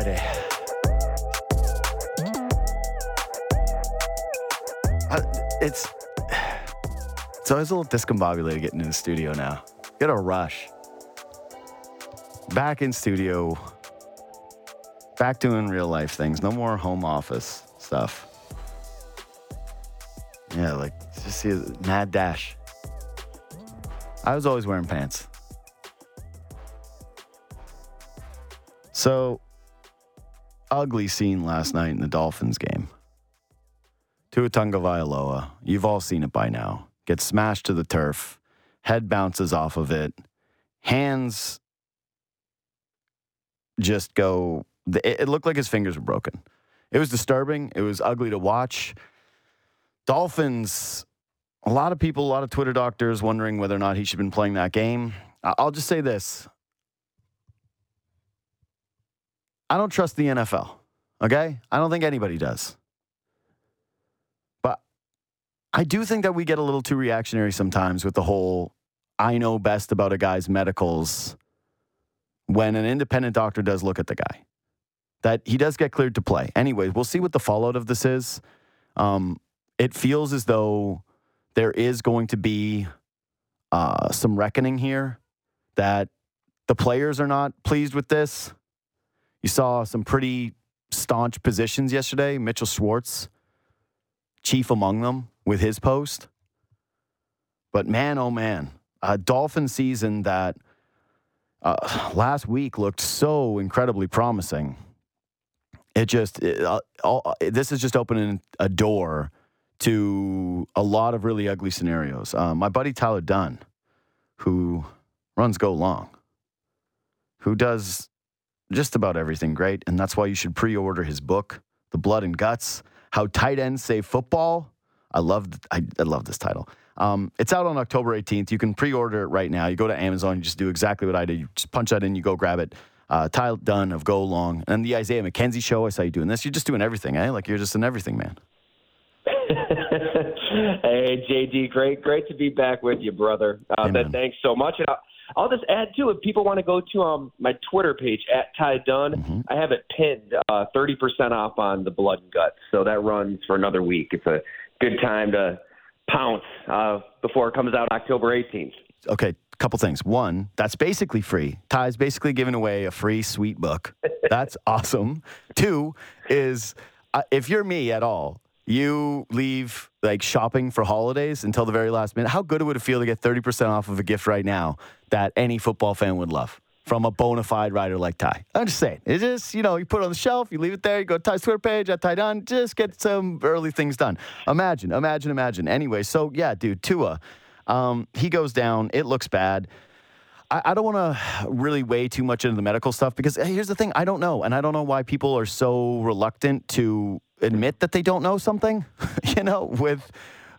Friday. It's always a little discombobulated getting in the studio now. Get a rush. Back in studio. Back doing real life things. No more home office stuff. Yeah, like, just see a mad dash. I was always wearing pants. So, ugly scene last night in the Dolphins game. Tua Tagovailoa, you've all seen it by now, gets smashed to the turf, head bounces off of it, hands just go, it looked like his fingers were broken. It was disturbing. It was ugly to watch. Dolphins, a lot of people, a lot of Twitter doctors wondering whether or not he should have been playing that game. I'll just say this. I don't trust the NFL, okay? I don't think anybody does. I do think that we get a little too reactionary sometimes with the whole I know best about a guy's medicals when an independent doctor does look at the guy. That he does get cleared to play. Anyways, we'll see what the fallout of this is. It feels as though there is going to be some reckoning here, that the players are not pleased with this. You saw some pretty staunch positions yesterday. Mitchell Schwartz, chief among them, with his post. But man, oh man, a Dolphin season that last week looked so incredibly promising. This is just opening a door to a lot of really ugly scenarios. My buddy Tyler Dunne, who runs Go Long, who does just about everything great, and that's why you should pre-order his book, The Blood and Guts: How Tight Ends Save Football. I love this title. It's out on October 18th. You can pre-order it right now. You go to Amazon. You just do exactly what I did. You just punch that in. You go grab it. Tyler Dunne of Go Long. And the Isaiah McKenzie show, I saw you doing this. You're just doing everything, eh? Like, you're just an everything man. Hey, JD, great to be back with you, brother. Thanks so much. And I'll just add, too, if people want to go to my Twitter page, @TyDunne, I have it pinned 30% off on The Blood and Guts. So that runs for another week. It's a good time to pounce before it comes out October 18th. Okay, couple things. One, that's basically free. Ty's basically giving away a free sweet book. That's awesome. Two is, if you're me at all, you leave like shopping for holidays until the very last minute. How good would it feel to get 30% off of a gift right now that any football fan would love from a bona fide writer like Ty? I'm just saying. It's just, you know, you put it on the shelf, you leave it there, you go to Ty's Twitter page, @TyDunne, just get some early things done. Imagine. Anyway, so yeah, dude, Tua, he goes down. It looks bad. I don't want to really weigh too much into the medical stuff because here's the thing. I don't know. And I don't know why people are so reluctant to admit that they don't know something, you know, with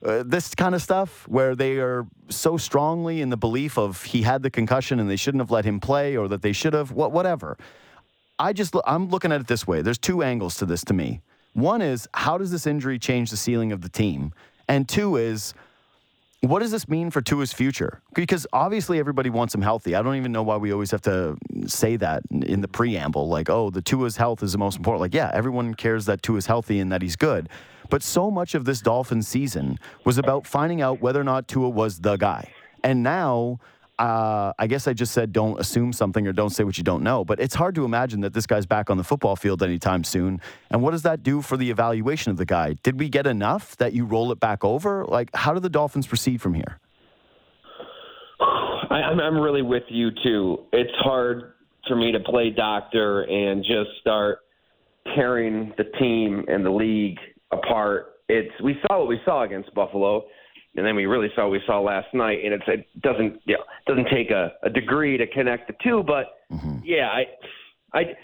this kind of stuff where they are so strongly in the belief of he had the concussion and they shouldn't have let him play, or that they should have, whatever. I'm looking at it this way. There's two angles to this to me. One is, how does this injury change the ceiling of the team? And two is, what does this mean for Tua's future? Because obviously everybody wants him healthy. I don't even know why we always have to say that in the preamble. Like, oh, the Tua's health is the most important. Like, yeah, everyone cares that Tua's healthy and that he's good. But so much of this Dolphins season was about finding out whether or not Tua was the guy. And now, I guess I just said don't assume something or don't say what you don't know. But it's hard to imagine that this guy's back on the football field anytime soon. And what does that do for the evaluation of the guy? Did we get enough that you roll it back over? Like, how do the Dolphins proceed from here? I'm really with you, too. It's hard for me to play doctor and just start tearing the team and the league apart. We saw what we saw against Buffalo. And then we really saw what we saw last night, and it doesn't, you know, doesn't take a degree to connect the two. But yeah, I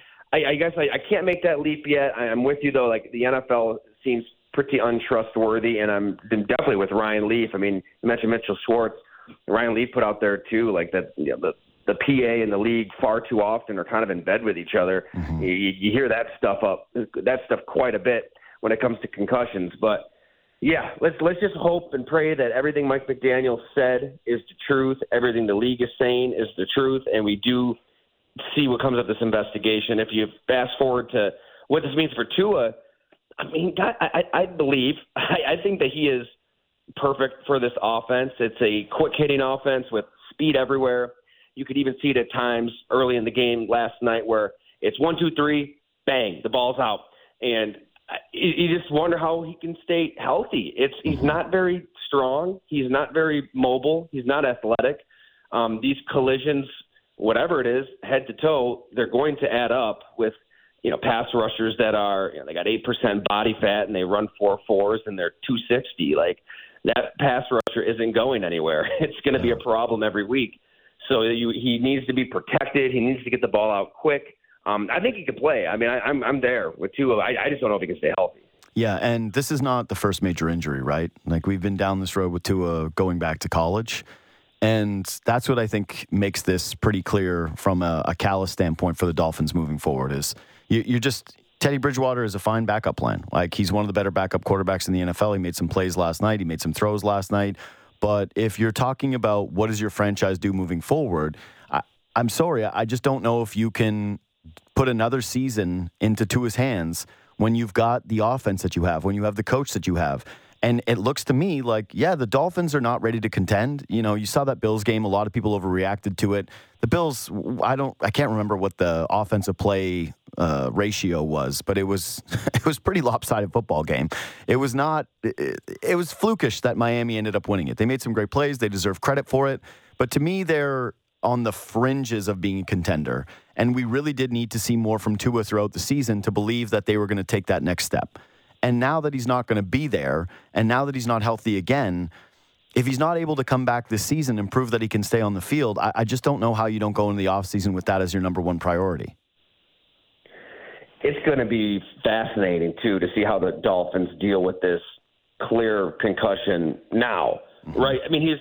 guess I can't make that leap yet. I'm with you though. Like, the NFL seems pretty untrustworthy, and I'm definitely with Ryan Leaf. I mean, you mentioned Mitchell Schwartz. Ryan Leaf put out there too, like that. You know, the PA and the league far too often are kind of in bed with each other. You hear that stuff quite a bit when it comes to concussions, but. Yeah, let's just hope and pray that everything Mike McDaniel said is the truth, everything the league is saying is the truth, and we do see what comes of this investigation. If you fast forward to what this means for Tua, I mean, I think that he is perfect for this offense. It's a quick-hitting offense with speed everywhere. You could even see it at times early in the game last night where it's 1, 2, 3, bang, the ball's out. And you just wonder how he can stay healthy. He's not very strong. He's not very mobile. He's not athletic. These collisions, whatever it is, head to toe, they're going to add up with, you know, pass rushers that are, you know, they got 8% body fat and they run 4.4s and they're 260. Like, that pass rusher isn't going anywhere. It's going to be a problem every week. So he needs to be protected. He needs to get the ball out quick. I think he could play. I mean, I'm there with Tua. I just don't know if he can stay healthy. Yeah, and this is not the first major injury, right? Like, we've been down this road with Tua going back to college. And that's what I think makes this pretty clear from a callous standpoint for the Dolphins moving forward is you're just – Teddy Bridgewater is a fine backup plan. Like, he's one of the better backup quarterbacks in the NFL. He made some plays last night. He made some throws last night. But if you're talking about what does your franchise do moving forward, I'm sorry. I just don't know if you can put another season into Tua's hands when you've got the offense that you have, when you have the coach that you have. And it looks to me like, yeah, the Dolphins are not ready to contend. You know, you saw that Bills game. A lot of people overreacted to it. The Bills, I can't remember what the offensive play ratio was, but it was pretty lopsided football game. It was flukish that Miami ended up winning it. They made some great plays. They deserve credit for it. But to me, they're on the fringes of being a contender. And we really did need to see more from Tua throughout the season to believe that they were going to take that next step. And now that he's not going to be there, and now that he's not healthy again, if he's not able to come back this season and prove that he can stay on the field, I just don't know how you don't go into the offseason with that as your number one priority. It's going to be fascinating, too, to see how the Dolphins deal with this clear concussion now, right? I mean,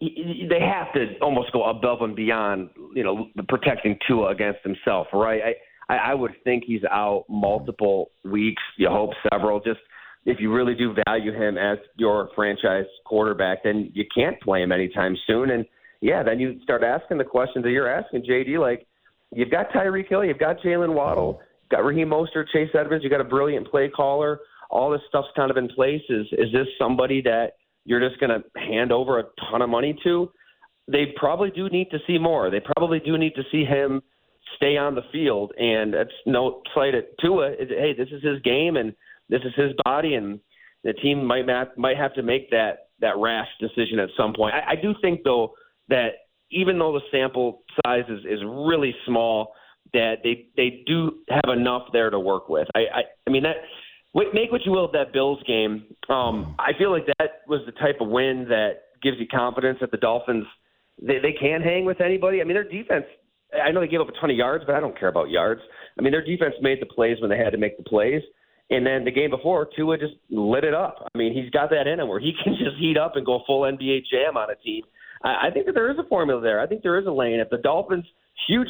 they have to almost go above and beyond, you know, protecting Tua against himself, right? I would think he's out multiple weeks, you hope several. Just if you really do value him as your franchise quarterback, then you can't play him anytime soon. And, yeah, then you start asking the questions that you're asking, JD. Like, you've got Tyreek Hill, you've got Jalen Waddle, you've got Raheem Mostert, Chase Edmonds, you've got a brilliant play caller. All this stuff's kind of in place. Is this somebody that you're just going to hand over a ton of money to? They probably do need to see more. They probably do need to see him stay on the field, and that's no slight at Tua. Hey, this is his game, and this is his body, and the team might have to make that rash decision at some point. I do think, though, that even though the sample size is really small, that they do have enough there to work with. I mean, that make what you will of that Bills game. I feel like that was the type of win that gives you confidence that the Dolphins, they can hang with anybody. I mean, their defense, I know they gave up a ton of yards, but I don't care about yards. I mean, their defense made the plays when they had to make the plays. And then the game before, Tua just lit it up. I mean, he's got that in him where he can just heat up and go full NBA jam on a team. I think that there is a formula there. I think there is a lane. If the Dolphins, huge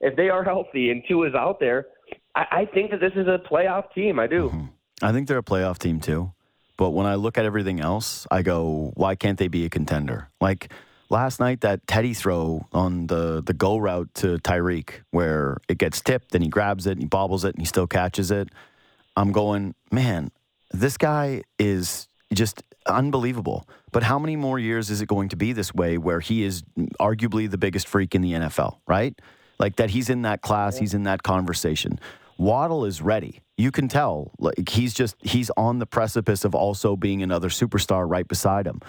if they are healthy and Tua's out there, I think that this is a playoff team. I do. Mm-hmm. I think they're a playoff team too. But when I look at everything else, I go, why can't they be a contender? Like, last night, that Teddy throw on the go route to Tyreek, where it gets tipped and he grabs it and he bobbles it and he still catches it. I'm going, man, this guy is just unbelievable. But how many more years is it going to be this way where he is arguably the biggest freak in the NFL, right? Like, that he's in that class, he's in that conversation. Waddle is ready. You can tell. Like, he's on the precipice of also being another superstar right beside him.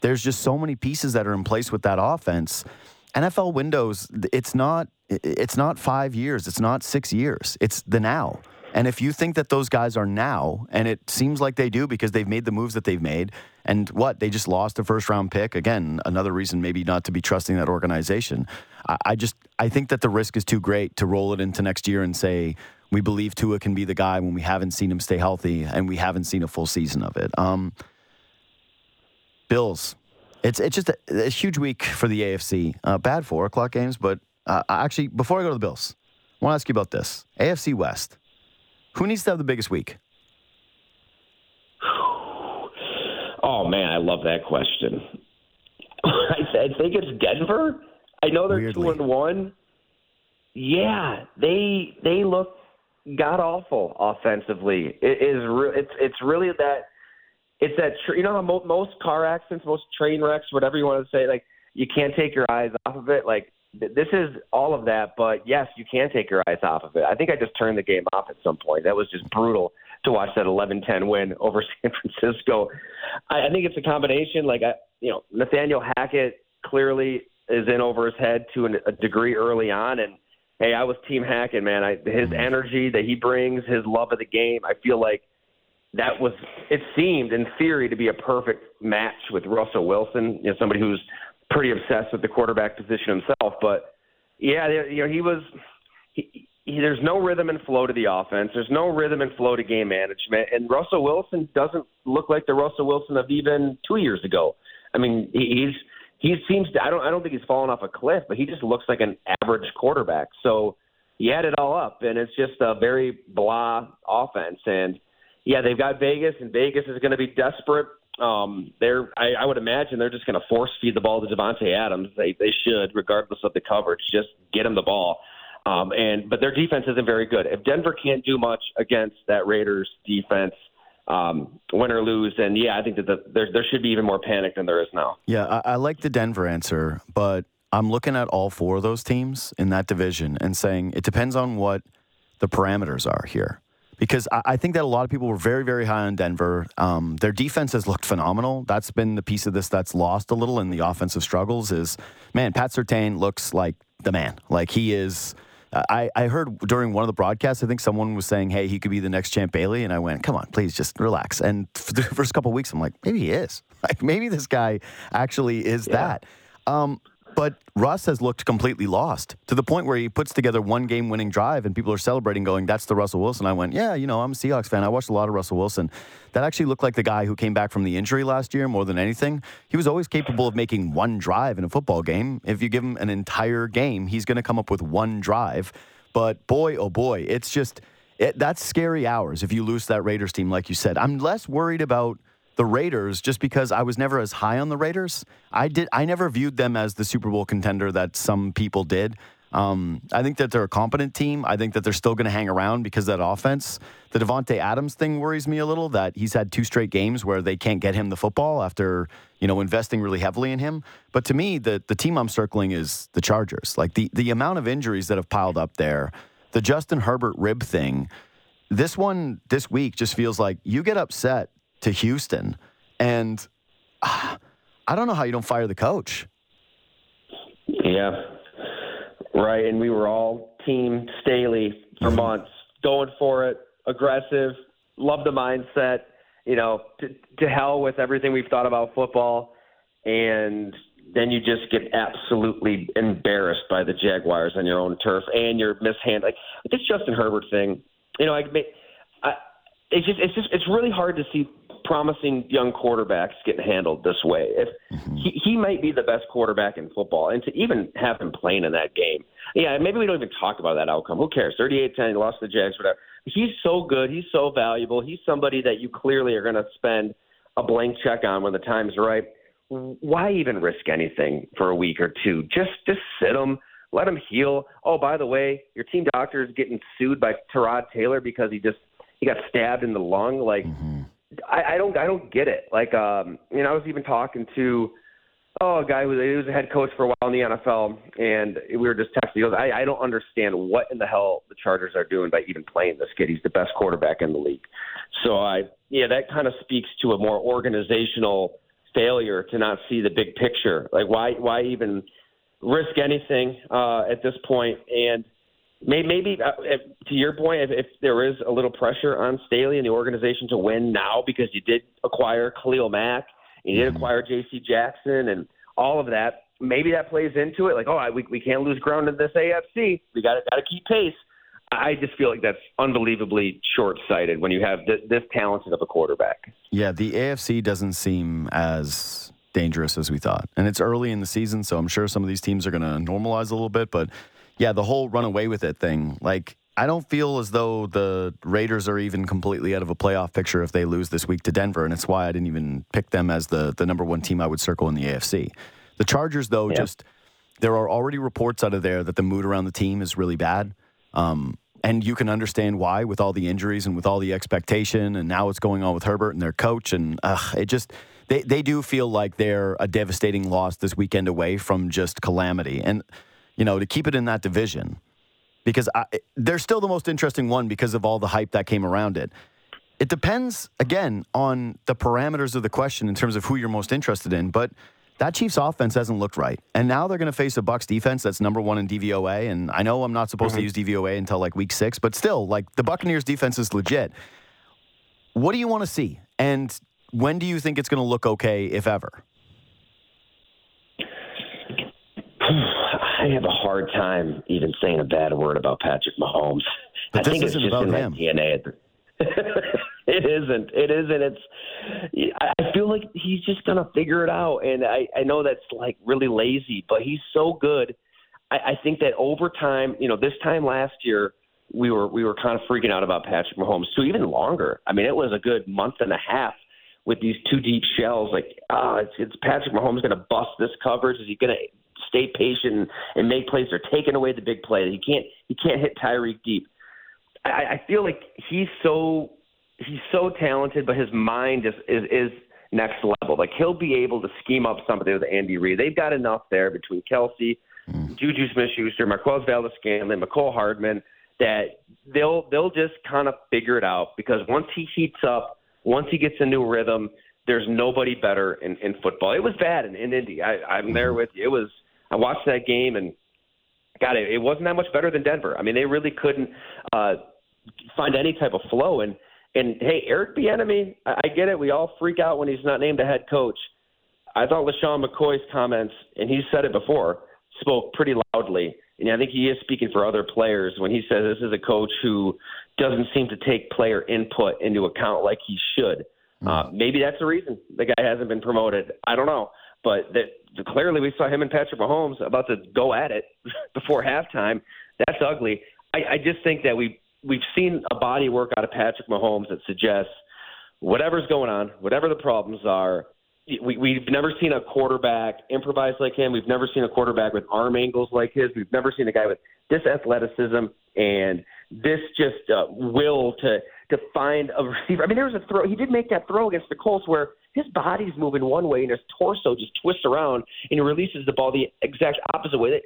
There's just so many pieces that are in place with that offense. NFL windows, it's not 5 years. It's not 6 years. It's the now. And if you think that those guys are now, and it seems like they do because they've made the moves that they've made, and they just lost a first-round pick. Again, another reason maybe not to be trusting that organization. I think that the risk is too great to roll it into next year and say, we believe Tua can be the guy when we haven't seen him stay healthy and we haven't seen a full season of it. Bills. It's just a huge week for the AFC. Bad 4:00 games, but actually, before I go to the Bills, I want to ask you about this. AFC West. Who needs to have the biggest week? Oh, man, I love that question. I think it's Denver. I know they're 2-1. Yeah, they look god awful offensively. It's really that. It's that, you know, how most car accidents, most train wrecks, whatever you want to say, like, you can't take your eyes off of it. Like, this is all of that, but yes, you can take your eyes off of it. I think I just turned the game off at some point. That was just brutal to watch, that 11-10 win over San Francisco. I think it's a combination. Like, Nathaniel Hackett clearly is in over his head to a degree early on. And hey, I was team Hackett, man. His energy that he brings, his love of the game, I feel like, that was, it seemed in theory to be a perfect match with Russell Wilson, somebody who's pretty obsessed with the quarterback position himself. But yeah, there's no rhythm and flow to the offense. There's no rhythm and flow to game management. And Russell Wilson doesn't look like the Russell Wilson of even 2 years ago. I mean, I don't think he's fallen off a cliff, but he just looks like an average quarterback. So you add it all up and it's just a very blah offense. And yeah, they've got Vegas, and Vegas is going to be desperate. I would imagine they're just going to force feed the ball to Devontae Adams. They should, regardless of the coverage, just get him the ball. But their defense isn't very good. If Denver can't do much against that Raiders defense, win or lose, then yeah, I think that there should be even more panic than there is now. Yeah, I like the Denver answer, but I'm looking at all four of those teams in that division and saying it depends on what the parameters are here. Because I think that a lot of people were very, very high on Denver. Their defense has looked phenomenal. That's been the piece of this that's lost a little in the offensive struggles is, man, Pat Surtain looks like the man. Like, he is I heard during one of the broadcasts, I think someone was saying, hey, he could be the next Champ Bailey. And I went, come on, please just relax. And for the first couple of weeks, I'm like, maybe he is. Like, maybe this guy actually is that. But Russ has looked completely lost to the point where he puts together one game-winning drive and people are celebrating going, that's the Russell Wilson. I went, yeah, I'm a Seahawks fan. I watched a lot of Russell Wilson. That actually looked like the guy who came back from the injury last year more than anything. He was always capable of making one drive in a football game. If you give him an entire game, he's going to come up with one drive. But boy, oh boy, it's just that's scary hours if you lose that Raiders team, like you said. I'm less worried about the Raiders, just because I was never as high on the Raiders. I never viewed them as the Super Bowl contender that some people did. I think that they're a competent team. I think that they're still going to hang around because of that offense. The Devontae Adams thing worries me a little, that he's had two straight games where they can't get him the football after, investing really heavily in him. But to me, the team I'm circling is the Chargers. Like, the amount of injuries that have piled up there, the Justin Herbert rib thing, this one this week just feels like you get upset to Houston, and I don't know how you don't fire the coach. Yeah, right. And we were all team Staley for months, going for it, aggressive, love the mindset, to hell with everything we've thought about football. And then you just get absolutely embarrassed by the Jaguars on your own turf, and you're mishandled. Like this Justin Herbert thing, it's really hard to see promising young quarterbacks getting handled this way. If he might be the best quarterback in football, and to even have him playing in that game, yeah, maybe we don't even talk about that outcome. Who cares? 38-10, he lost to the Jags, whatever. He's so good. He's so valuable. He's somebody that you clearly are going to spend a blank check on when the time's right. Why even risk anything for a week or two? Just sit him. Let him heal. Oh, by the way, your team doctor is getting sued by Tyrod Taylor because he got stabbed in the lung. Like, I don't get it. Like, I was even talking to a guy who was a head coach for a while in the NFL, and we were just texting. He goes, I don't understand what in the hell the Chargers are doing by even playing this kid. He's the best quarterback in the league. So that kind of speaks to a more organizational failure to not see the big picture. Like, why even risk anything at this point? And maybe to your point, if there is a little pressure on Staley and the organization to win now, because you did acquire Khalil Mack, and you did acquire J.C. Jackson and all of that, maybe that plays into it. Like, we can't lose ground in this AFC. We got to keep pace. I just feel like that's unbelievably short-sighted when you have this talented of a quarterback. Yeah, the AFC doesn't seem as dangerous as we thought. And it's early in the season, so I'm sure some of these teams are going to normalize a little bit, but yeah, the whole run away with it thing. Like, I don't feel as though the Raiders are even completely out of a playoff picture if they lose this week to Denver, and it's why I didn't even pick them as the number one team I would circle in the AFC. The Chargers, though, just there are already reports out of there that the mood around the team is really bad. And you can understand why, with all the injuries and with all the expectation, and now what's going on with Herbert and their coach. And it just, they do feel like they're a devastating loss this weekend away from just calamity. And, you know, to keep it in that division, because they're still the most interesting one because of all the hype that came around it. It depends, again, on the parameters of the question in terms of who you're most interested in. But that Chiefs offense hasn't looked right. And now they're going to face a Bucs defense that's number one in DVOA. And I know I'm not supposed to use DVOA until like week 6, but still, like, the Buccaneers defense is legit. What do you want to see? And when do you think it's going to look okay, if ever? I have a hard time even saying a bad word about Patrick Mahomes. But I think it's just in my DNA at the It isn't. I feel like he's just going to figure it out. And I know that's like really lazy, but he's so good. I think that over time, you know, this time last year, we were kind of freaking out about Patrick Mahomes too, even longer. I mean, it was a good month and a half with these two deep shells. Like, it's Patrick Mahomes going to bust this coverage. Is he going to stay patient and make plays? They're taking away the big play. He can't hit Tyreek deep. I feel like he's so talented, but his mind is next level. Like, he'll be able to scheme up something with Andy Reid. They've got enough there between Kelsey, Juju Smith-Schuster, Marquez Valdes-Scantling, Mecole Hardman, that they'll just kind of figure it out, because once he heats up, once he gets a new rhythm, there's nobody better in football. It was bad in Indy. I'm there with you. It was. I watched that game, and God, it wasn't that much better than Denver. I mean, they really couldn't find any type of flow. And hey, Eric Bieniemy, I get it. We all freak out when he's not named a head coach. I thought LaShawn McCoy's comments, and he said it before, spoke pretty loudly. And I think he is speaking for other players when he says this is a coach who doesn't seem to take player input into account like he should. Maybe that's the reason the guy hasn't been promoted. I don't know. But clearly we saw him and Patrick Mahomes about to go at it before halftime. That's ugly. I just think that we've seen a body work out of Patrick Mahomes that suggests whatever's going on, whatever the problems are, we've never seen a quarterback improvise like him. We've never seen a quarterback with arm angles like his. We've never seen a guy with this athleticism and this just will to find a receiver. I mean, there was a throw. He did make that throw against the Colts where his body's moving one way and his torso just twists around and he releases the ball the exact opposite way.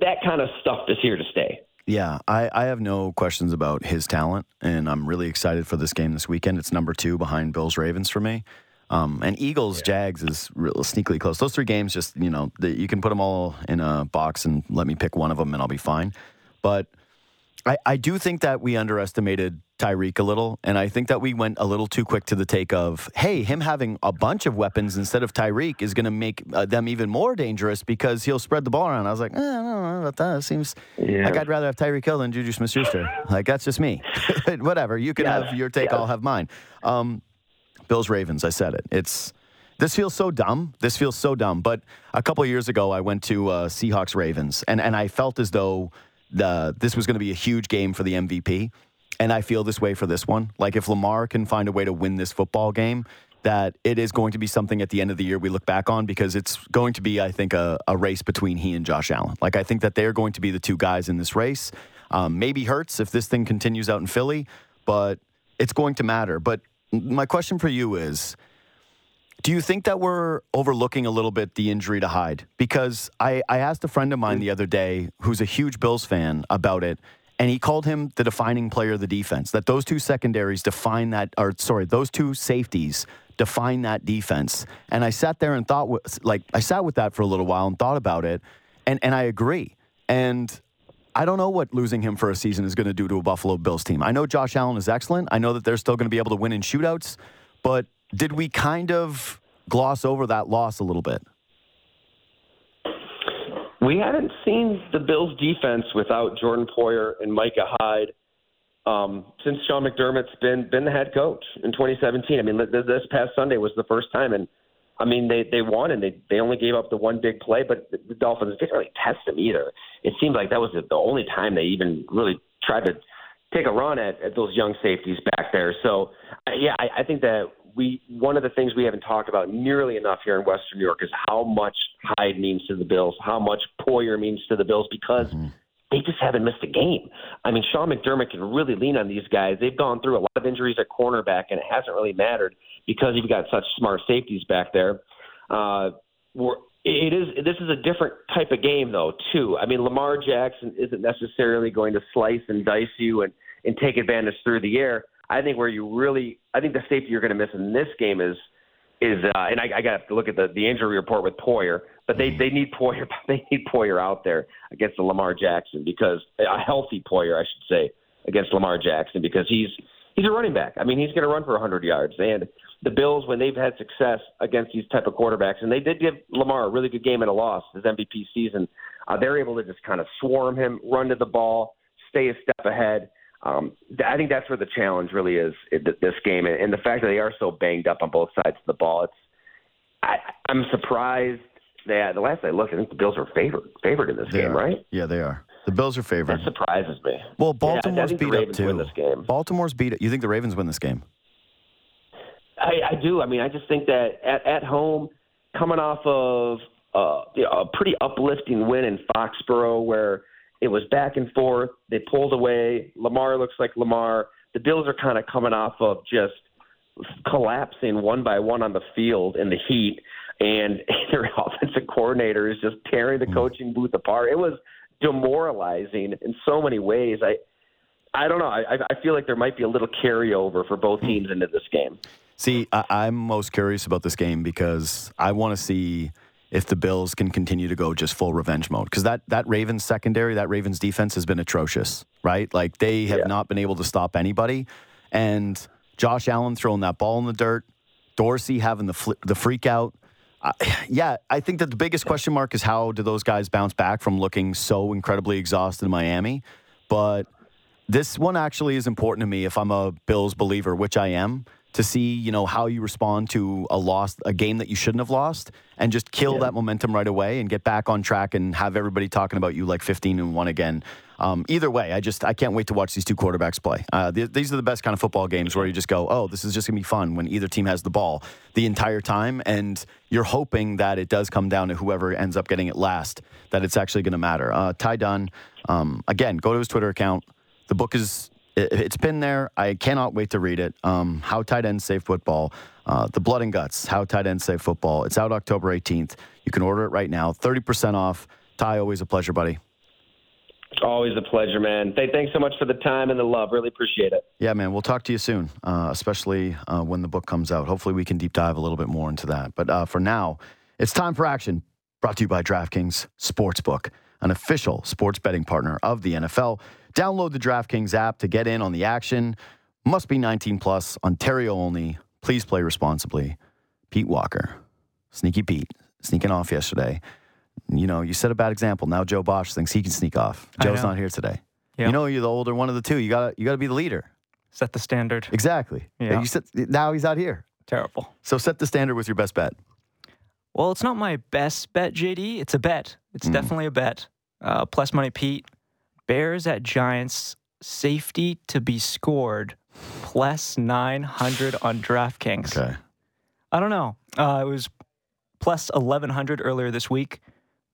That kind of stuff is here to stay. Yeah, I have no questions about his talent, and I'm really excited for this game this weekend. It's number 2 behind Bills-Ravens for me. And Eagles-Jags is real sneakily close. Those 3 games, just, you know, you can put them all in a box and let me pick one of them and I'll be fine. But I do think that we underestimated Tyreek a little, and I think that we went a little too quick to the take of, hey, him having a bunch of weapons instead of Tyreek is going to make them even more dangerous because he'll spread the ball around. I was like, I don't know about that. It seems like I'd rather have Tyreek Hill than Juju Smith-Schuster. Like, that's just me. Whatever. You can have your take. I'll have mine. Bills-Ravens, I said it. This feels so dumb. But a couple years ago, I went to Seahawks-Ravens, and I felt as though this was going to be a huge game for the MVP. And I feel this way for this one. Like, if Lamar can find a way to win this football game, that it is going to be something at the end of the year we look back on, because it's going to be, I think, a race between he and Josh Allen. Like, I think that they're going to be the two guys in this race. Maybe Hurts if this thing continues out in Philly, but it's going to matter. But my question for you is, do you think that we're overlooking a little bit the injury to Hyde? Because I asked a friend of mine the other day who's a huge Bills fan about it, and he called him the defining player of the defense, that those two secondaries define that, or sorry, those two safeties define that defense. And I sat there and thought, like, I sat with that for a little while and thought about it, and I agree. And I don't know what losing him for a season is going to do to a Buffalo Bills team. I know Josh Allen is excellent. I know that they're still going to be able to win in shootouts, but did we kind of gloss over that loss a little bit? We hadn't seen the Bills' defense without Jordan Poyer and Micah Hyde since Sean McDermott's been the head coach in 2017. I mean, this past Sunday was the first time, and I mean they won, and they only gave up the one big play, but the Dolphins didn't really test them either. It seemed like that was the only time they even really tried to take a run at those young safeties back there. So, I think that one of the things we haven't talked about nearly enough here in Western New York is how much Hyde means to the Bills, how much Poyer means to the Bills, because they just haven't missed a game. I mean, Sean McDermott can really lean on these guys. They've gone through a lot of injuries at cornerback, and it hasn't really mattered because you've got such smart safeties back there. This is a different type of game, though, too. I mean, Lamar Jackson isn't necessarily going to slice and dice you and take advantage through the air. I think the safety you're going to miss in this game is, and I got to look at the injury report with Poyer, but they need Poyer out there against the Lamar Jackson, because a healthy Poyer, I should say, against Lamar Jackson, because he's a running back. I mean, he's going to run for 100 yards. And the Bills, when they've had success against these type of quarterbacks, and they did give Lamar a really good game at a loss his MVP season, they're able to just kind of swarm him, run to the ball, stay a step ahead. I think that's where the challenge really is this game, and the fact that they are so banged up on both sides of the ball. I'm surprised that the last I looked, I think the Bills are favored in this game, right? Yeah, they are. The Bills are favored. That surprises me. Well, Baltimore's beat up too. You think the Ravens win this game? I do. I mean, I just think that at home, coming off of a pretty uplifting win in Foxborough, where it was back and forth. They pulled away. Lamar looks like Lamar. The Bills are kind of coming off of just collapsing one by one on the field in the heat, and their offensive coordinator is just tearing the coaching booth apart. It was demoralizing in so many ways. I don't know. I feel like there might be a little carryover for both teams into this game. See, I'm most curious about this game because I want to see if the Bills can continue to go just full revenge mode. Because that Ravens secondary, that Ravens defense has been atrocious, right? Like, they have not been able to stop anybody. And Josh Allen throwing that ball in the dirt, Dorsey having the freak out. I think that the biggest question mark is how do those guys bounce back from looking so incredibly exhausted in Miami? But this one actually is important to me if I'm a Bills believer, which I am, to see, you know, how you respond to a game that you shouldn't have lost, and just kill that momentum right away and get back on track and have everybody talking about you like 15-1 again. Either way, I can't wait to watch these two quarterbacks play. These are the best kind of football games where you just go, oh, this is just going to be fun when either team has the ball the entire time, and you're hoping that it does come down to whoever ends up getting it last, that it's actually going to matter. Ty Dunne, again, go to his Twitter account. The book is... It's been there. I cannot wait to read it. How Tight Ends Save Football. The Blood and Guts, How Tight Ends Save Football. It's out October 18th. You can order it right now. 30% off. Ty, always a pleasure, buddy. Always a pleasure, man. Thanks so much for the time and the love. Really appreciate it. Yeah, man. We'll talk to you soon, especially when the book comes out. Hopefully we can deep dive a little bit more into that. But for now, it's time for action. Brought to you by DraftKings Sportsbook, an official sports betting partner of the NFL. Download the DraftKings app to get in on the action. Must be 19 plus, Ontario only. Please play responsibly. Pete Walker, sneaky Pete, sneaking off yesterday. You know, you set a bad example. Now Joe Bosch thinks he can sneak off. Joe's not here today. Yep. You know, you're the older one of the two. You gotta be the leader. Set the standard. Exactly. Yeah. Now he's out here. Terrible. So set the standard with your best bet. Well, it's not my best bet, JD. It's a bet. It's definitely a bet. Plus money, Pete. Bears at Giants, safety to be scored, plus 900 on DraftKings. Okay. I don't know. It was plus 1,100 earlier this week.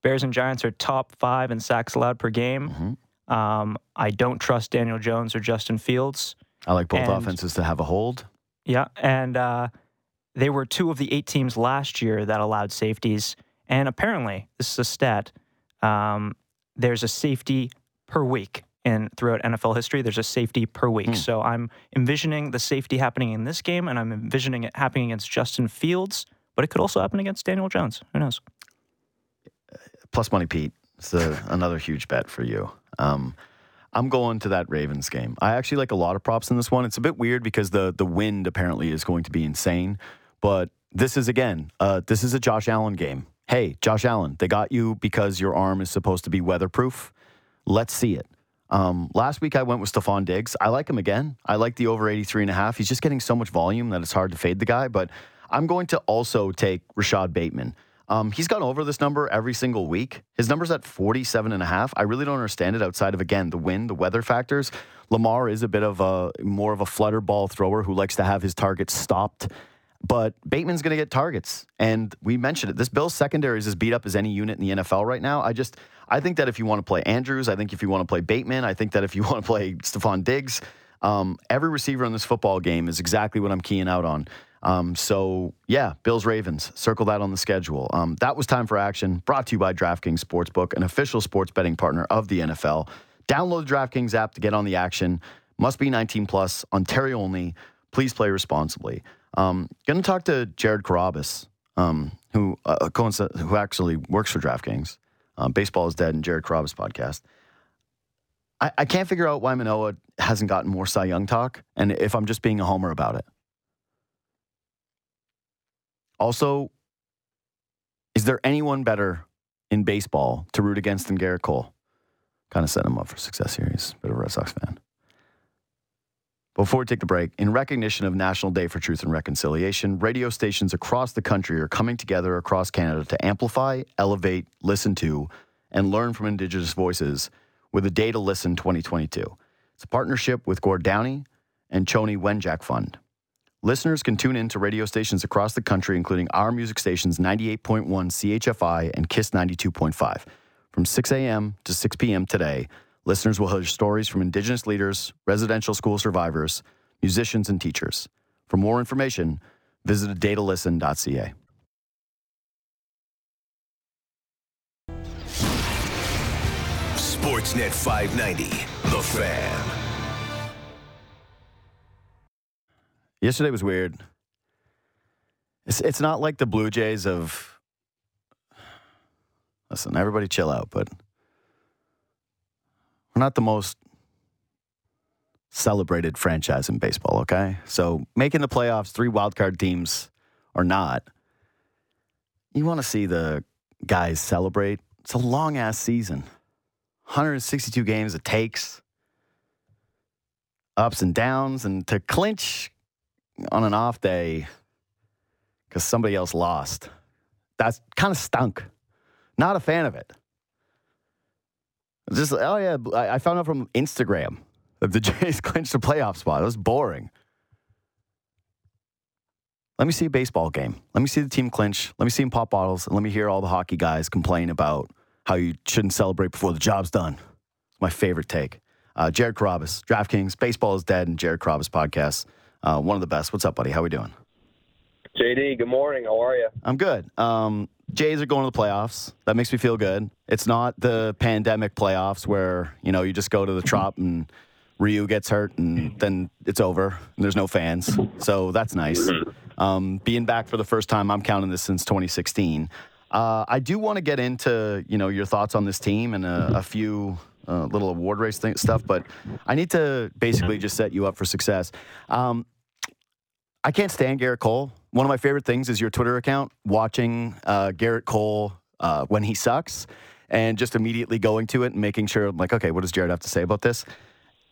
Bears and Giants are top 5 in sacks allowed per game. Mm-hmm. I don't trust Daniel Jones or Justin Fields. I like both offenses to have a hold. Yeah, and they were two of the 8 teams last year that allowed safeties. And apparently, this is a stat, there's a safety per week, and throughout NFL history, there's a safety per week. So I'm envisioning the safety happening in this game, and I'm envisioning it happening against Justin Fields, but it could also happen against Daniel Jones. Who knows? Plus money, Pete. It's another huge bet for you. I'm going to that Ravens game. I actually like a lot of props in this one. It's a bit weird because the wind apparently is going to be insane, but this is a Josh Allen game. Hey, Josh Allen, they got you because your arm is supposed to be weatherproof. Let's see it. Last week I went with Stephon Diggs. I like him again. I like the over 83.5. He's just getting so much volume that it's hard to fade the guy. But I'm going to also take Rashad Bateman. He's gone over this number every single week. His number's at 47.5. I really don't understand it outside of, again, the wind, the weather factors. Lamar is a bit of a more of a flutter ball thrower who likes to have his target stopped. But Bateman's going to get targets. And we mentioned it. This Bills secondary is as beat up as any unit in the NFL right now. I think that if you want to play Andrews, I think if you want to play Bateman, I think that if you want to play Stephon Diggs, every receiver in this football game is exactly what I'm keying out on. So, yeah, Bills-Ravens. Circle that on the schedule. That was Time for Action, brought to you by DraftKings Sportsbook, an official sports betting partner of the NFL. Download the DraftKings app to get on the action. Must be 19 plus, Ontario only. Please play responsibly. Going to talk to Jared Carrabis, who actually works for DraftKings. Baseball is Dead and Jared Carrabis podcast. I can't figure out why Manoah hasn't gotten more Cy Young talk, and if I'm just being a homer about it. Also, is there anyone better in baseball to root against than Gerrit Cole? Kind of set him up for success here. He's a bit of a Red Sox fan. Before we take the break, in recognition of National Day for Truth and Reconciliation, radio stations across the country are coming together across Canada to amplify, elevate, listen to, and learn from Indigenous voices with a Day to Listen 2022. It's a partnership with Gord Downey and Choni Wenjack Fund. Listeners can tune in to radio stations across the country, including our music stations 98.1 CHFI and KISS 92.5. From 6 a.m. to 6 p.m. today, listeners will hear stories from Indigenous leaders, residential school survivors, musicians, and teachers. For more information, visit datalisten.ca. Sportsnet 590, The Fan. Yesterday was weird. It's not like the Blue Jays of... Listen, everybody chill out, but... We're not the most celebrated franchise in baseball, okay? So making the playoffs, 3 wildcard teams or not, you want to see the guys celebrate. It's a long-ass season. 162 games it takes. Ups and downs. And to clinch on an off day because somebody else lost, that's kind of stunk. Not a fan of it. Just, oh yeah, I found out from Instagram that the Jays clinched a playoff spot. It was boring. Let me see a baseball game. Let me see the team clinch. Let me see them pop bottles. And let me hear all the hockey guys complain about how you shouldn't celebrate before the job's done. It's my favorite take. Jared Carrabis, DraftKings, Baseball is Dead, and Jared Carrabis podcast. One of the best. What's up, buddy? How we doing? JD, good morning. How are you? I'm good. Jays are going to the playoffs. That makes me feel good. It's not the pandemic playoffs where, you know, you just go to the Trop and Ryu gets hurt and then it's over and there's no fans. So that's nice. Being back for the first time, I'm counting this since 2016. I do want to get into, you know, your thoughts on this team and a few little award race stuff, but I need to basically just set you up for success. I can't stand Gerrit Cole. One of my favorite things is your Twitter account, watching Gerrit Cole when he sucks and just immediately going to it and making sure, like, okay, what does Jared have to say about this?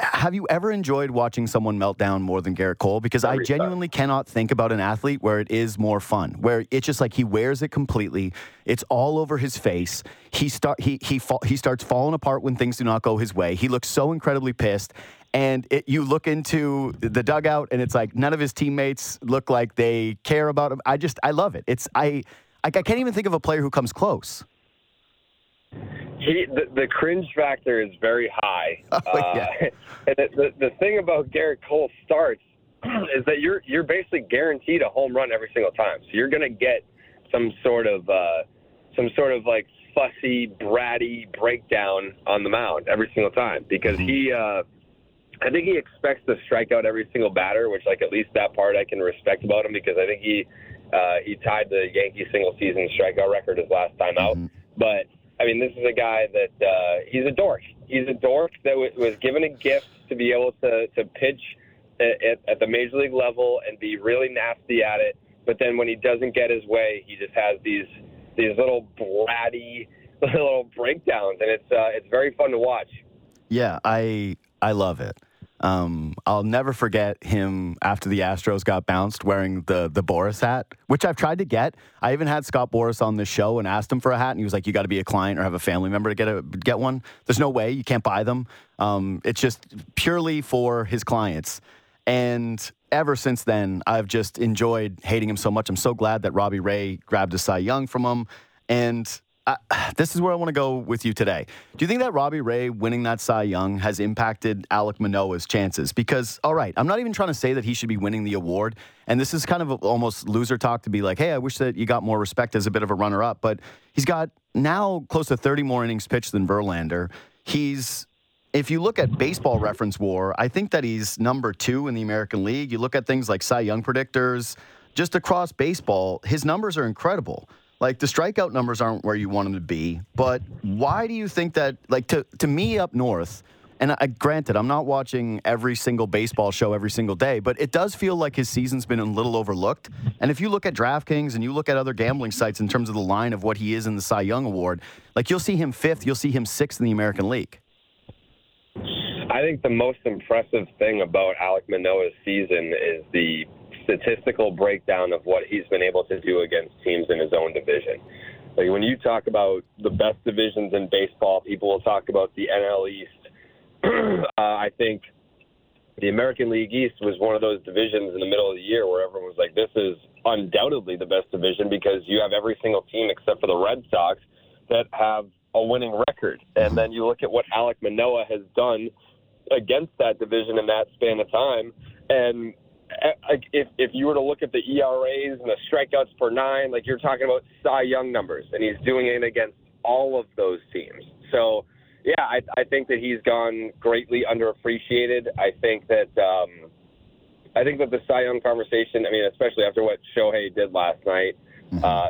Have you ever enjoyed watching someone melt down more than Gerrit Cole? Because I genuinely cannot think about an athlete where it is more fun, where it's just like he wears it completely. It's all over his face. He starts falling apart when things do not go his way. He looks so incredibly pissed. And you look into the dugout, and it's like none of his teammates look like they care about him. I love it. I can't even think of a player who comes close. The cringe factor is very high. And the thing about Gerrit Cole starts is that you're basically guaranteed a home run every single time. So you're gonna get some sort of like fussy, bratty breakdown on the mound every single time because he. I think he expects to strike out every single batter, which, like, at least that part I can respect about him because I think he tied the Yankees single-season strikeout record his last time out. Mm-hmm. But, I mean, this is a guy that he's a dork. He's a dork that was given a gift to be able to pitch at the major league level and be really nasty at it. But then when he doesn't get his way, he just has these little bratty little breakdowns, and it's very fun to watch. Yeah, I love it. I'll never forget him after the Astros got bounced wearing the Boras hat, which I've tried to get. I even had Scott Boras on the show and asked him for a hat, and he was like, you got to be a client or have a family member to get one. There's no way. You can't buy them. It's just purely for his clients. And ever since then, I've just enjoyed hating him so much. I'm so glad that Robbie Ray grabbed a Cy Young from him. And this is where I want to go with you today. Do you think that Robbie Ray winning that Cy Young has impacted Alek Manoah's chances? Because, all right, I'm not even trying to say that he should be winning the award. And this is kind of almost loser talk to be like, hey, I wish that you got more respect as a bit of a runner-up. But he's got now close to 30 more innings pitched than Verlander. He's... If you look at baseball reference WAR, I think that he's number 2 in the American League. You look at things like Cy Young predictors, just across baseball, his numbers are incredible. Like, the strikeout numbers aren't where you want them to be, but why do you think that, like, to me up north, and granted, I'm not watching every single baseball show every single day, but it does feel like his season's been a little overlooked. And if you look at DraftKings and you look at other gambling sites in terms of the line of what he is in the Cy Young Award, like, you'll see him 5th, you'll see him 6th in the American League. I think the most impressive thing about Alek Manoah's season is the statistical breakdown of what he's been able to do against teams in his own division. Like, when you talk about the best divisions in baseball, people will talk about the NL East. I think the American League East was one of those divisions in the middle of the year where everyone was like, this is undoubtedly the best division because you have every single team except for the Red Sox that have a winning record. And then you look at what Alek Manoah has done against that division in that span of time, and if you were to look at the ERAs and the strikeouts per nine, like, you're talking about Cy Young numbers, and he's doing it against all of those teams. So, yeah, I think that he's gone greatly underappreciated. I think that the Cy Young conversation, I mean, especially after what Shohei did last night,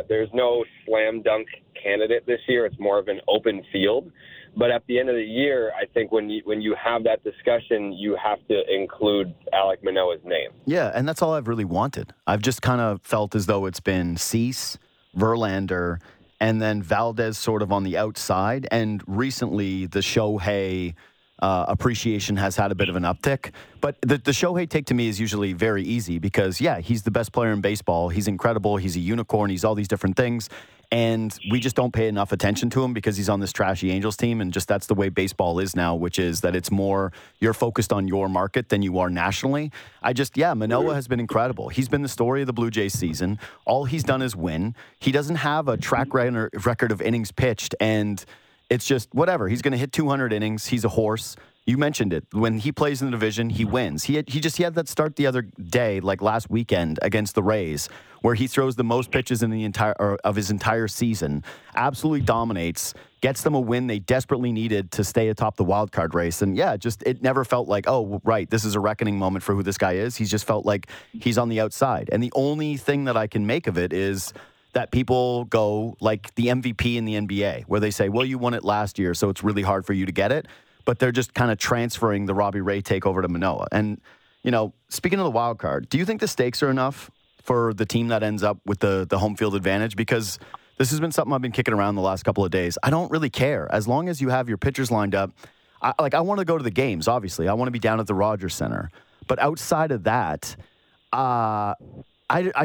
there's no slam dunk candidate this year. It's more of an open field. But at the end of the year, I think when you have that discussion, you have to include Alek Manoah's name. Yeah, and that's all I've really wanted. I've just kind of felt as though it's been Cease, Verlander, and then Valdez sort of on the outside. And recently, the Shohei appreciation has had a bit of an uptick. But the Shohei take to me is usually very easy because, yeah, he's the best player in baseball. He's incredible. He's a unicorn. He's all these different things. And we just don't pay enough attention to him because he's on this trashy Angels team. And just that's the way baseball is now, which is that it's more you're focused on your market than you are nationally. Manoah has been incredible. He's been the story of the Blue Jays season. All he's done is win. He doesn't have a track record of innings pitched. And it's just whatever. He's going to hit 200 innings. He's a horse. You mentioned it. When he plays in the division, he wins. He had that start the other day, like last weekend against the Rays, where he throws the most pitches in the entire season, absolutely dominates, gets them a win they desperately needed to stay atop the wild card race. And yeah, just it never felt like, oh, right, this is a reckoning moment for who this guy is. He's just felt like he's on the outside. And the only thing that I can make of it is that people go like the MVP in the NBA, where they say, well, you won it last year, so it's really hard for you to get it. But they're just kind of transferring the Robbie Ray takeover to Manoah. And, you know, speaking of the wild card, do you think the stakes are enough for the team that ends up with the home field advantage? Because this has been something I've been kicking around the last couple of days. I don't really care. As long as you have your pitchers lined up, I want to go to the games, obviously. I want to be down at the Rogers Center. But outside of that, I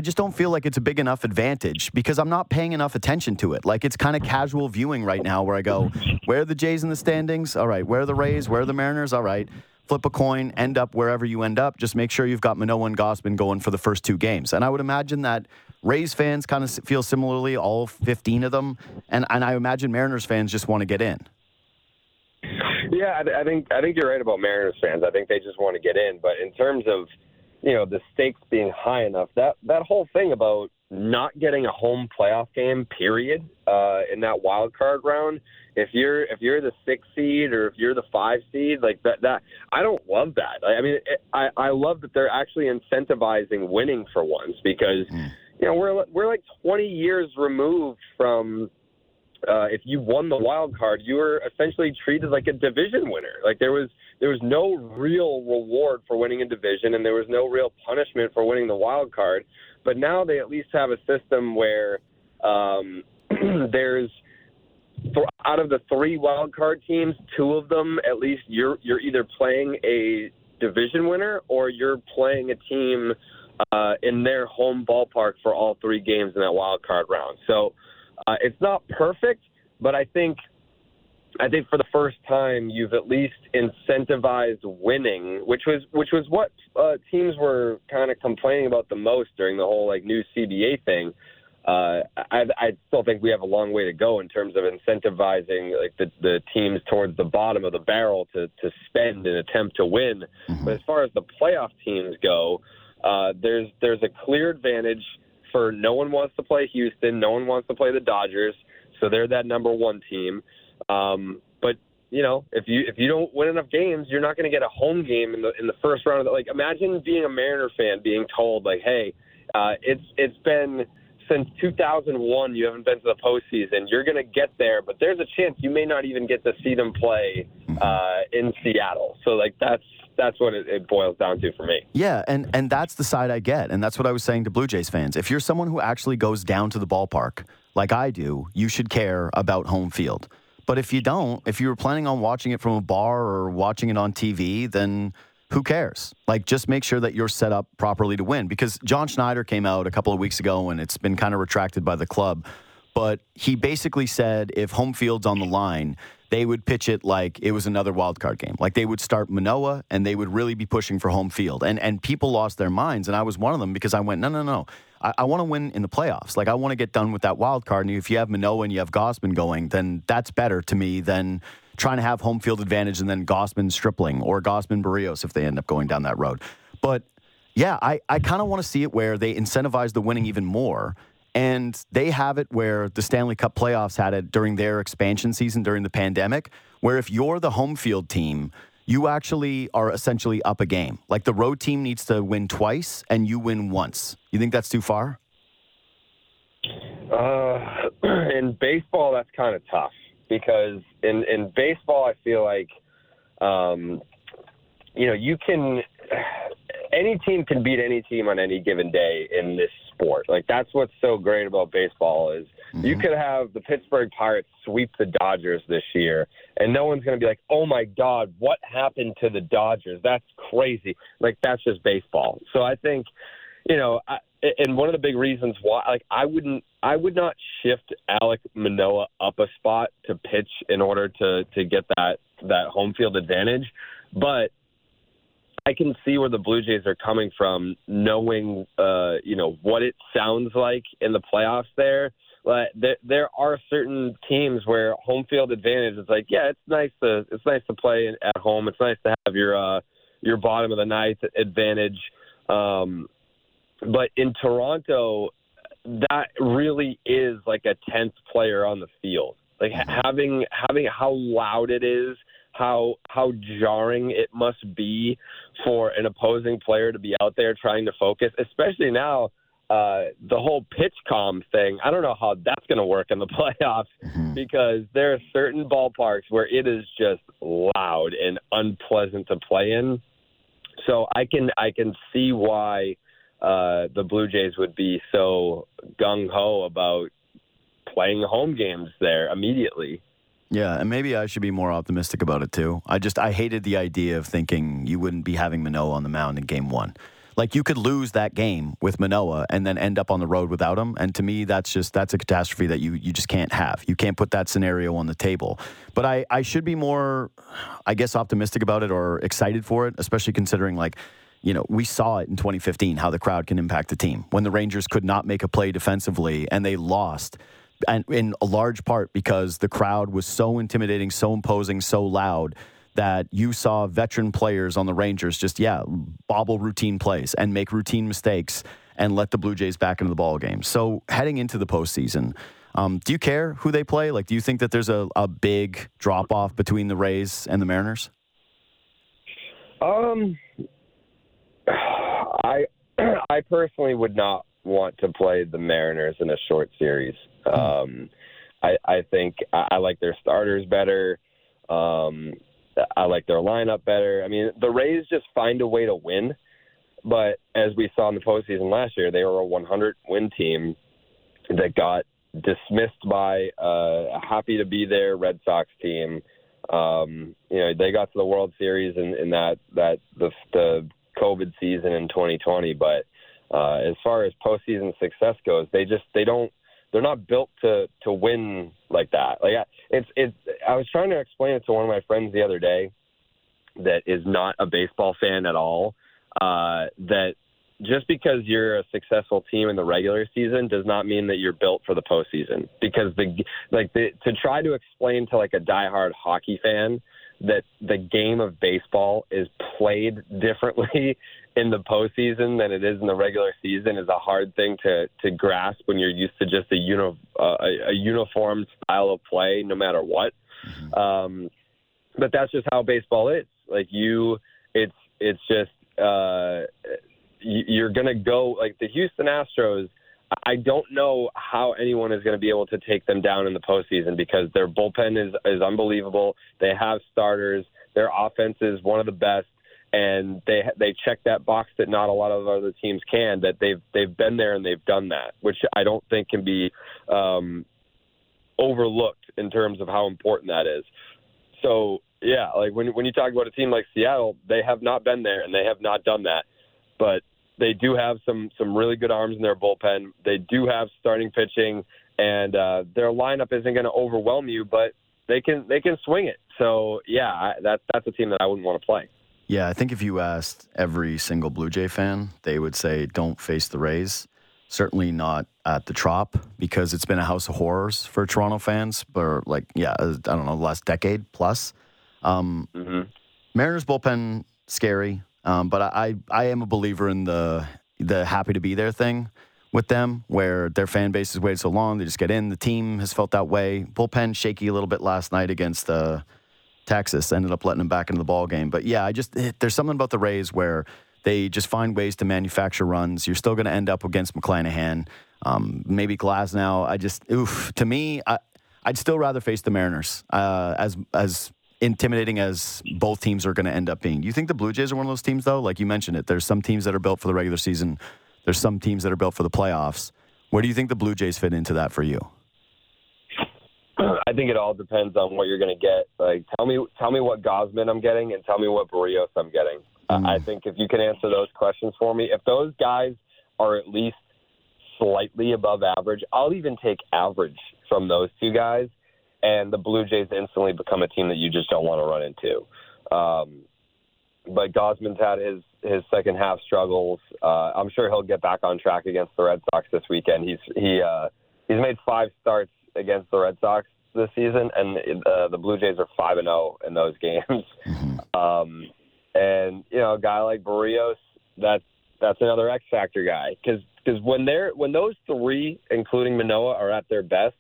just don't feel like it's a big enough advantage because I'm not paying enough attention to it. Like, it's kind of casual viewing right now where I go, where are the Jays in the standings? All right. Where are the Rays? Where are the Mariners? All right. Flip a coin, end up wherever you end up. Just make sure you've got Manoah and Gausman going for the first two games. And I would imagine that Rays fans kind of feel similarly, all 15 of them. And I imagine Mariners fans just want to get in. Yeah, I think you're right about Mariners fans. I think they just want to get in. But in terms of, you know, the stakes being high enough, that whole thing about not getting a home playoff game, period, in that wild card round, if you're the 6th seed or if you're the 5 seed, like that I don't love that. I mean, I love that they're actually incentivizing winning for once because, you know, we're like 20 years removed from if you won the wild card, you were essentially treated like a division winner. Like there was no real reward for winning a division, and there was no real punishment for winning the wild card. But now they at least have a system where there's out of the 3 wild card teams, 2 of them at least you're either playing a division winner or you're playing a team in their home ballpark for all 3 games in that wild card round. So it's not perfect, but I think I think for the first time, you've at least incentivized winning, which was what teams were kind of complaining about the most during the whole like new CBA thing. I still think we have a long way to go in terms of incentivizing like the teams towards the bottom of the barrel to spend and attempt to win. Mm-hmm. But as far as the playoff teams go, there's a clear advantage for no one wants to play Houston, no one wants to play the Dodgers, so they're that number one team. But you know, if you don't win enough games, you're not going to get a home game in the first round of the, like, imagine being a Mariner fan being told like, hey, it's been since 2001 you haven't been to the postseason. You're going to get there, but there's a chance you may not even get to see them play in Seattle. So like that's what it boils down to for me. Yeah, and that's the side I get, and that's what I was saying to Blue Jays fans. If you're someone who actually goes down to the ballpark like I do, you should care about home field. But if you don't, if you were planning on watching it from a bar or watching it on TV, then who cares? Like, just make sure that you're set up properly to win. Because John Schneider came out a couple of weeks ago, and it's been kind of retracted by the club. But he basically said if home field's on the line, they would pitch it like it was another wild card game. Like, they would start Manoah, and they would really be pushing for home field. And people lost their minds, and I was one of them, because I went, no. I want to win in the playoffs. Like, I want to get done with that wild card. And if you have Manoah and you have Gausman going, then that's better to me than trying to have home field advantage and then Gausman Stripling or Gausman Barrios if they end up going down that road. But, yeah, I kind of want to see it where they incentivize the winning even more. And they have it where the Stanley Cup playoffs had it during their expansion season during the pandemic, where if you're the home field team, you actually are essentially up a game. Like, the road team needs to win twice, and you win once. You think that's too far? In baseball, that's kind of tough, because in baseball, I feel like, you can – any team can beat any team on any given day in this sport. Like, that's what's so great about baseball is you could have the Pittsburgh Pirates sweep the Dodgers this year, and no one's going to be like, oh, my God, what happened to the Dodgers? That's crazy. Like, that's just baseball. So I think, and one of the big reasons why, like, I would not shift Alek Manoah up a spot to pitch in order to get that home field advantage. But I can see where the Blue Jays are coming from, knowing, what it sounds like in the playoffs there. But there are certain teams where home field advantage is like, yeah, it's nice to play at home. It's nice to have your bottom of the ninth advantage. But in Toronto, that really is like a 10th player on the field. Like, having how loud it is, how jarring it must be for an opposing player to be out there trying to focus, especially now. The whole pitch comm thing, I don't know how that's going to work in the playoffs because there are certain ballparks where it is just loud and unpleasant to play in. So I can see why the Blue Jays would be so gung-ho about playing home games there immediately. Yeah, and maybe I should be more optimistic about it too. I hated the idea of thinking you wouldn't be having Manoah on the mound in game one. Like, you could lose that game with Manoah and then end up on the road without him. And to me, that's a catastrophe that you just can't have. You can't put that scenario on the table. But I should be more, I guess, optimistic about it or excited for it, especially considering, like, we saw it in 2015, how the crowd can impact the team. When the Rangers could not make a play defensively and they lost, and in a large part because the crowd was so intimidating, so imposing, so loud, that you saw veteran players on the Rangers just, bobble routine plays and make routine mistakes and let the Blue Jays back into the ballgame. So heading into the postseason, do you care who they play? Like, do you think that there's a big drop-off between the Rays and the Mariners? I personally would not want to play the Mariners in a short series. I think I like their starters better. I like their lineup better. I mean, the Rays just find a way to win. But as we saw in the postseason last year, they were a 100-win team that got dismissed by a happy-to-be-there Red Sox team. They got to the World Series in the COVID season in 2020. But as far as postseason success goes, they just – they don't they're not built to win like that. Like I was trying to explain it to one of my friends the other day that is not a baseball fan at all, that just because you're a successful team in the regular season does not mean that you're built for the postseason. Because to try to explain to like a diehard hockey fan that the game of baseball is played differently in the postseason than it is in the regular season is a hard thing to grasp when you're used to just a uniform style of play, no matter what. Mm-hmm. But that's just how baseball is. Like it's just you're gonna go like the Houston Astros. I don't know how anyone is going to be able to take them down in the postseason because their bullpen is unbelievable. They have starters. Their offense is one of the best, and they check that box that not a lot of other teams can. That they've been there and they've done that, which I don't think can be overlooked in terms of how important that is. So yeah, like when you talk about a team like Seattle, they have not been there and they have not done that, but they do have some really good arms in their bullpen. They do have starting pitching, and their lineup isn't going to overwhelm you, but they can swing it. So, yeah, that's a team that I wouldn't want to play. Yeah, I think if you asked every single Blue Jay fan, they would say don't face the Rays. Certainly not at the Trop, because it's been a house of horrors for Toronto fans for, like, yeah, I don't know, the last decade plus. Mm-hmm. Mariners bullpen, scary. But I am a believer in the happy to be there thing with them, where their fan base has waited so long, they just get in. The team has felt that way. Bullpen shaky a little bit last night against Texas. Ended up letting them back into the ball game. But yeah, there's something about the Rays where they just find ways to manufacture runs. You're still going to end up against McClanahan, maybe Glasnow. To me, I'd still rather face the Mariners as intimidating as both teams are going to end up being. You think the Blue Jays are one of those teams, though? Like you mentioned it, there's some teams that are built for the regular season. There's some teams that are built for the playoffs. Where do you think the Blue Jays fit into that for you? I think it all depends on what you're going to get. Like, tell me what Gosman I'm getting and tell me what Barrios I'm getting. I think if you can answer those questions for me, if those guys are at least slightly above average, I'll even take average from those two guys. And the Blue Jays instantly become a team that you just don't want to run into. But Gosman's had his second half struggles. I'm sure he'll get back on track against the Red Sox this weekend. He's made 5 starts against the Red Sox this season, and the Blue Jays are 5-0 in those games. And you know, a guy like Barrios, that's another X factor guy, because when those three, including Manoah, are at their best,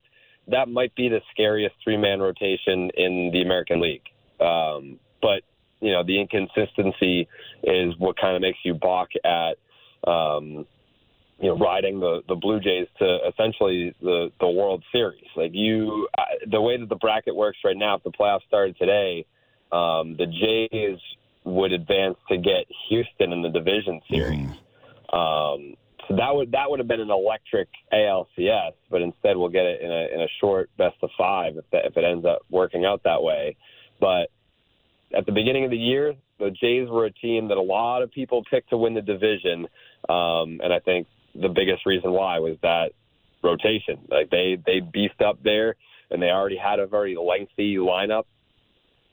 that might be the scariest three-man rotation in the American League. But, you know, the inconsistency is what kind of makes you balk at, riding the Blue Jays to essentially the World Series. Like the way that the bracket works right now, if the playoffs started today, the Jays would advance to get Houston in the division series. So that would have been an electric ALCS, but instead we'll get it in a short best-of-5 if it ends up working out that way. But at the beginning of the year, the Jays were a team that a lot of people picked to win the division, and I think the biggest reason why was that rotation. Like they beefed up there, and they already had a very lengthy lineup.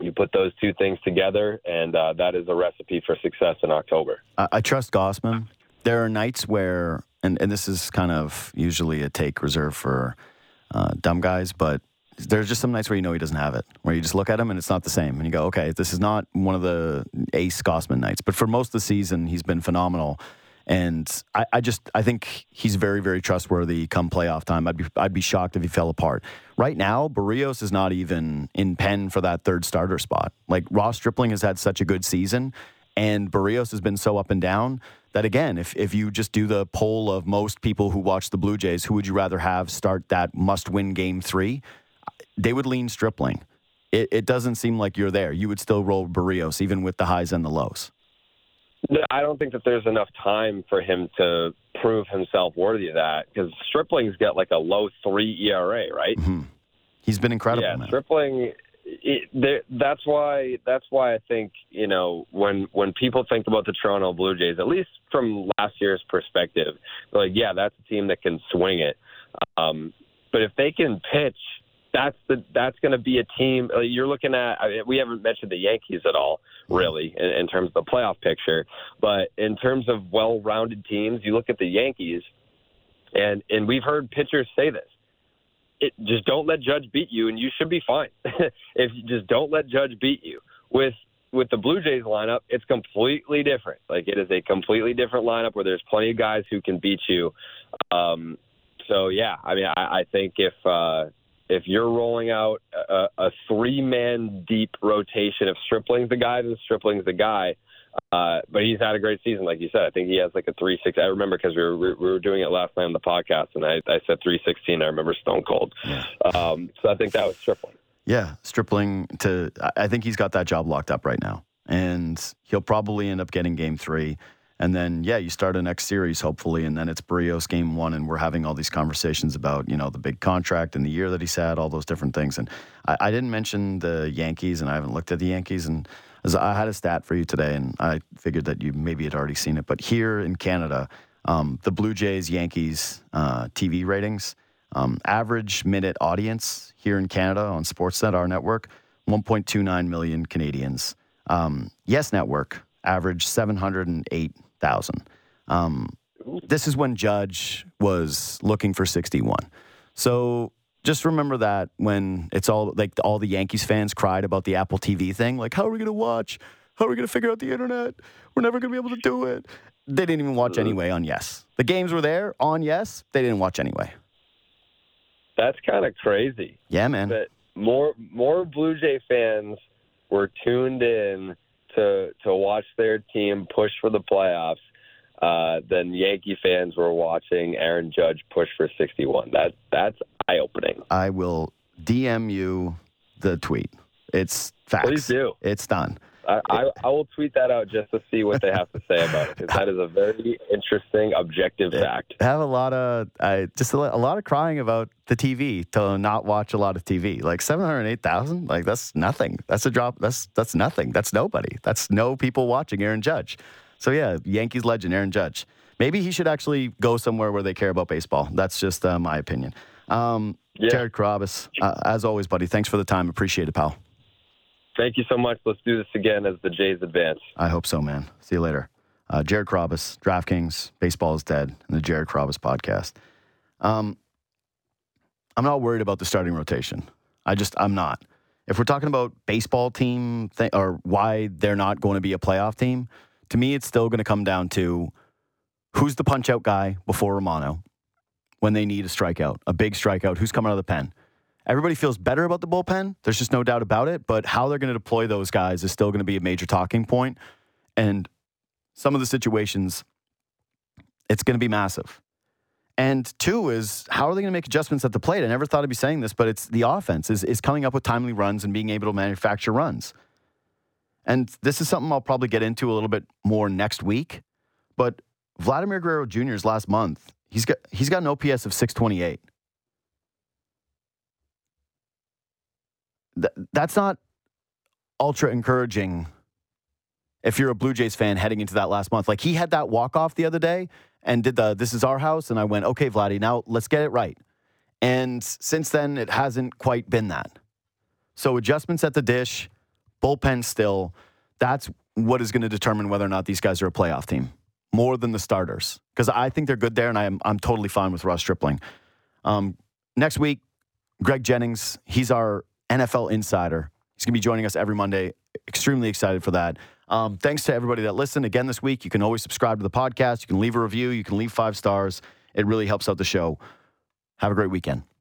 You put those two things together, and that is a recipe for success in October. I trust Gausman. There are nights where, and this is kind of usually a take reserved for dumb guys, but there's just some nights where you know he doesn't have it, where you just look at him and it's not the same. And you go, okay, this is not one of the ace Gausman nights. But for most of the season, he's been phenomenal. And I think he's very, very trustworthy come playoff time. I'd be shocked if he fell apart. Right now, Barrios is not even in pen for that third starter spot. Like, Ross Stripling has had such a good season, and Barrios has been so up and down that, again, if you just do the poll of most people who watch the Blue Jays, who would you rather have start that must-win game 3, they would lean Stripling. It doesn't seem like you're there. You would still roll Barrios, even with the highs and the lows. I don't think that there's enough time for him to prove himself worthy of that, because Stripling's got like a low 3 ERA, right? Mm-hmm. He's been incredible. Yeah, man. Stripling... That's why I think, you know, when people think about the Toronto Blue Jays, at least from last year's perspective, they're like, yeah, that's a team that can swing it. but if they can pitch, that's going to be a team you're looking at. I mean, we haven't mentioned the Yankees at all, really, in terms of the playoff picture. But in terms of well-rounded teams, you look at the Yankees, and we've heard pitchers say this. Just don't let Judge beat you, and you should be fine. If you just don't let Judge beat you. With the Blue Jays lineup, it's completely different. Like, it is a completely different lineup where there's plenty of guys who can beat you. So, yeah, I mean, I think if you're rolling out a three-man deep rotation, if Stripling's the guy, then Stripling's the guy. But he's had a great season, like you said. I think he has like a 3.6. I remember because we were doing it last night on the podcast, and I said 3.16. I remember stone cold. Yeah. So I think that was Stripling. Yeah, Stripling. I think he's got that job locked up right now, and he'll probably end up getting Game 3. And then, yeah, you start a next series, hopefully, and then it's Barrios Game 1, and we're having all these conversations about, you know, the big contract and the year that he's had, all those different things. And I didn't mention the Yankees, and I haven't looked at the Yankees. And I had a stat for you today, and I figured that you maybe had already seen it. But here in Canada, the Blue Jays, Yankees TV ratings, average minute audience here in Canada on Sportsnet, our network, 1.29 million Canadians. Yes Network, average 708,000. This is when Judge was looking for 61. So just remember that when it's all like all the Yankees fans cried about the Apple TV thing, like, how are we going to watch? How are we going to figure out the internet? We're never going to be able to do it. They didn't even watch anyway on Yes. The games were there on Yes. They didn't watch anyway. That's kind of crazy. Yeah, man. But more Blue Jay fans were tuned in to watch their team push for the playoffs than Yankee fans were watching Aaron Judge push for 61. That's eye-opening. I will DM you the tweet. It's facts. Please do. It's done. I will tweet that out just to see what they have to say about it, because that is a very interesting, objective fact. I have a lot of crying about the TV to not watch a lot of TV. Like 708,000, like that's nothing. That's a drop. That's nothing. That's nobody. That's no people watching Aaron Judge. So yeah, Yankees legend Aaron Judge. Maybe he should actually go somewhere where they care about baseball. That's just my opinion. Jared Carrabis, as always, buddy. Thanks for the time. Appreciate it, pal. Thank you so much. Let's do this again as the Jays advance. I hope so, man. See you later. Jared Carrabis, DraftKings, Baseball is Dead, and the Jared Carrabis podcast. I'm not worried about the starting rotation. I'm not. If we're talking about baseball team or why they're not going to be a playoff team, to me it's still going to come down to who's the punch-out guy before Romano when they need a strikeout, a big strikeout, who's coming out of the pen. Everybody feels better about the bullpen. There's just no doubt about it. But how they're going to deploy those guys is still going to be a major talking point. And some of the situations, it's going to be massive. And two is, how are they going to make adjustments at the plate? I never thought I'd be saying this, but it's the offense is coming up with timely runs and being able to manufacture runs. And this is something I'll probably get into a little bit more next week. But Vladimir Guerrero Jr.'s last month, he's got an OPS of 628. That's not ultra encouraging if you're a Blue Jays fan heading into that last month. Like, he had that walk-off the other day and did the "This is our house," and I went, okay, Vladdy, now let's get it right. And since then, it hasn't quite been that. So adjustments at the dish, bullpen still, that's what is going to determine whether or not these guys are a playoff team, more than the starters. Because I think they're good there, and I'm totally fine with Ross Stripling. Next week, Greg Jennings, he's our NFL Insider. He's going to be joining us every Monday. Extremely excited for that. Thanks to everybody that listened. Again, this week, you can always subscribe to the podcast. You can leave a review. You can leave 5 stars. It really helps out the show. Have a great weekend.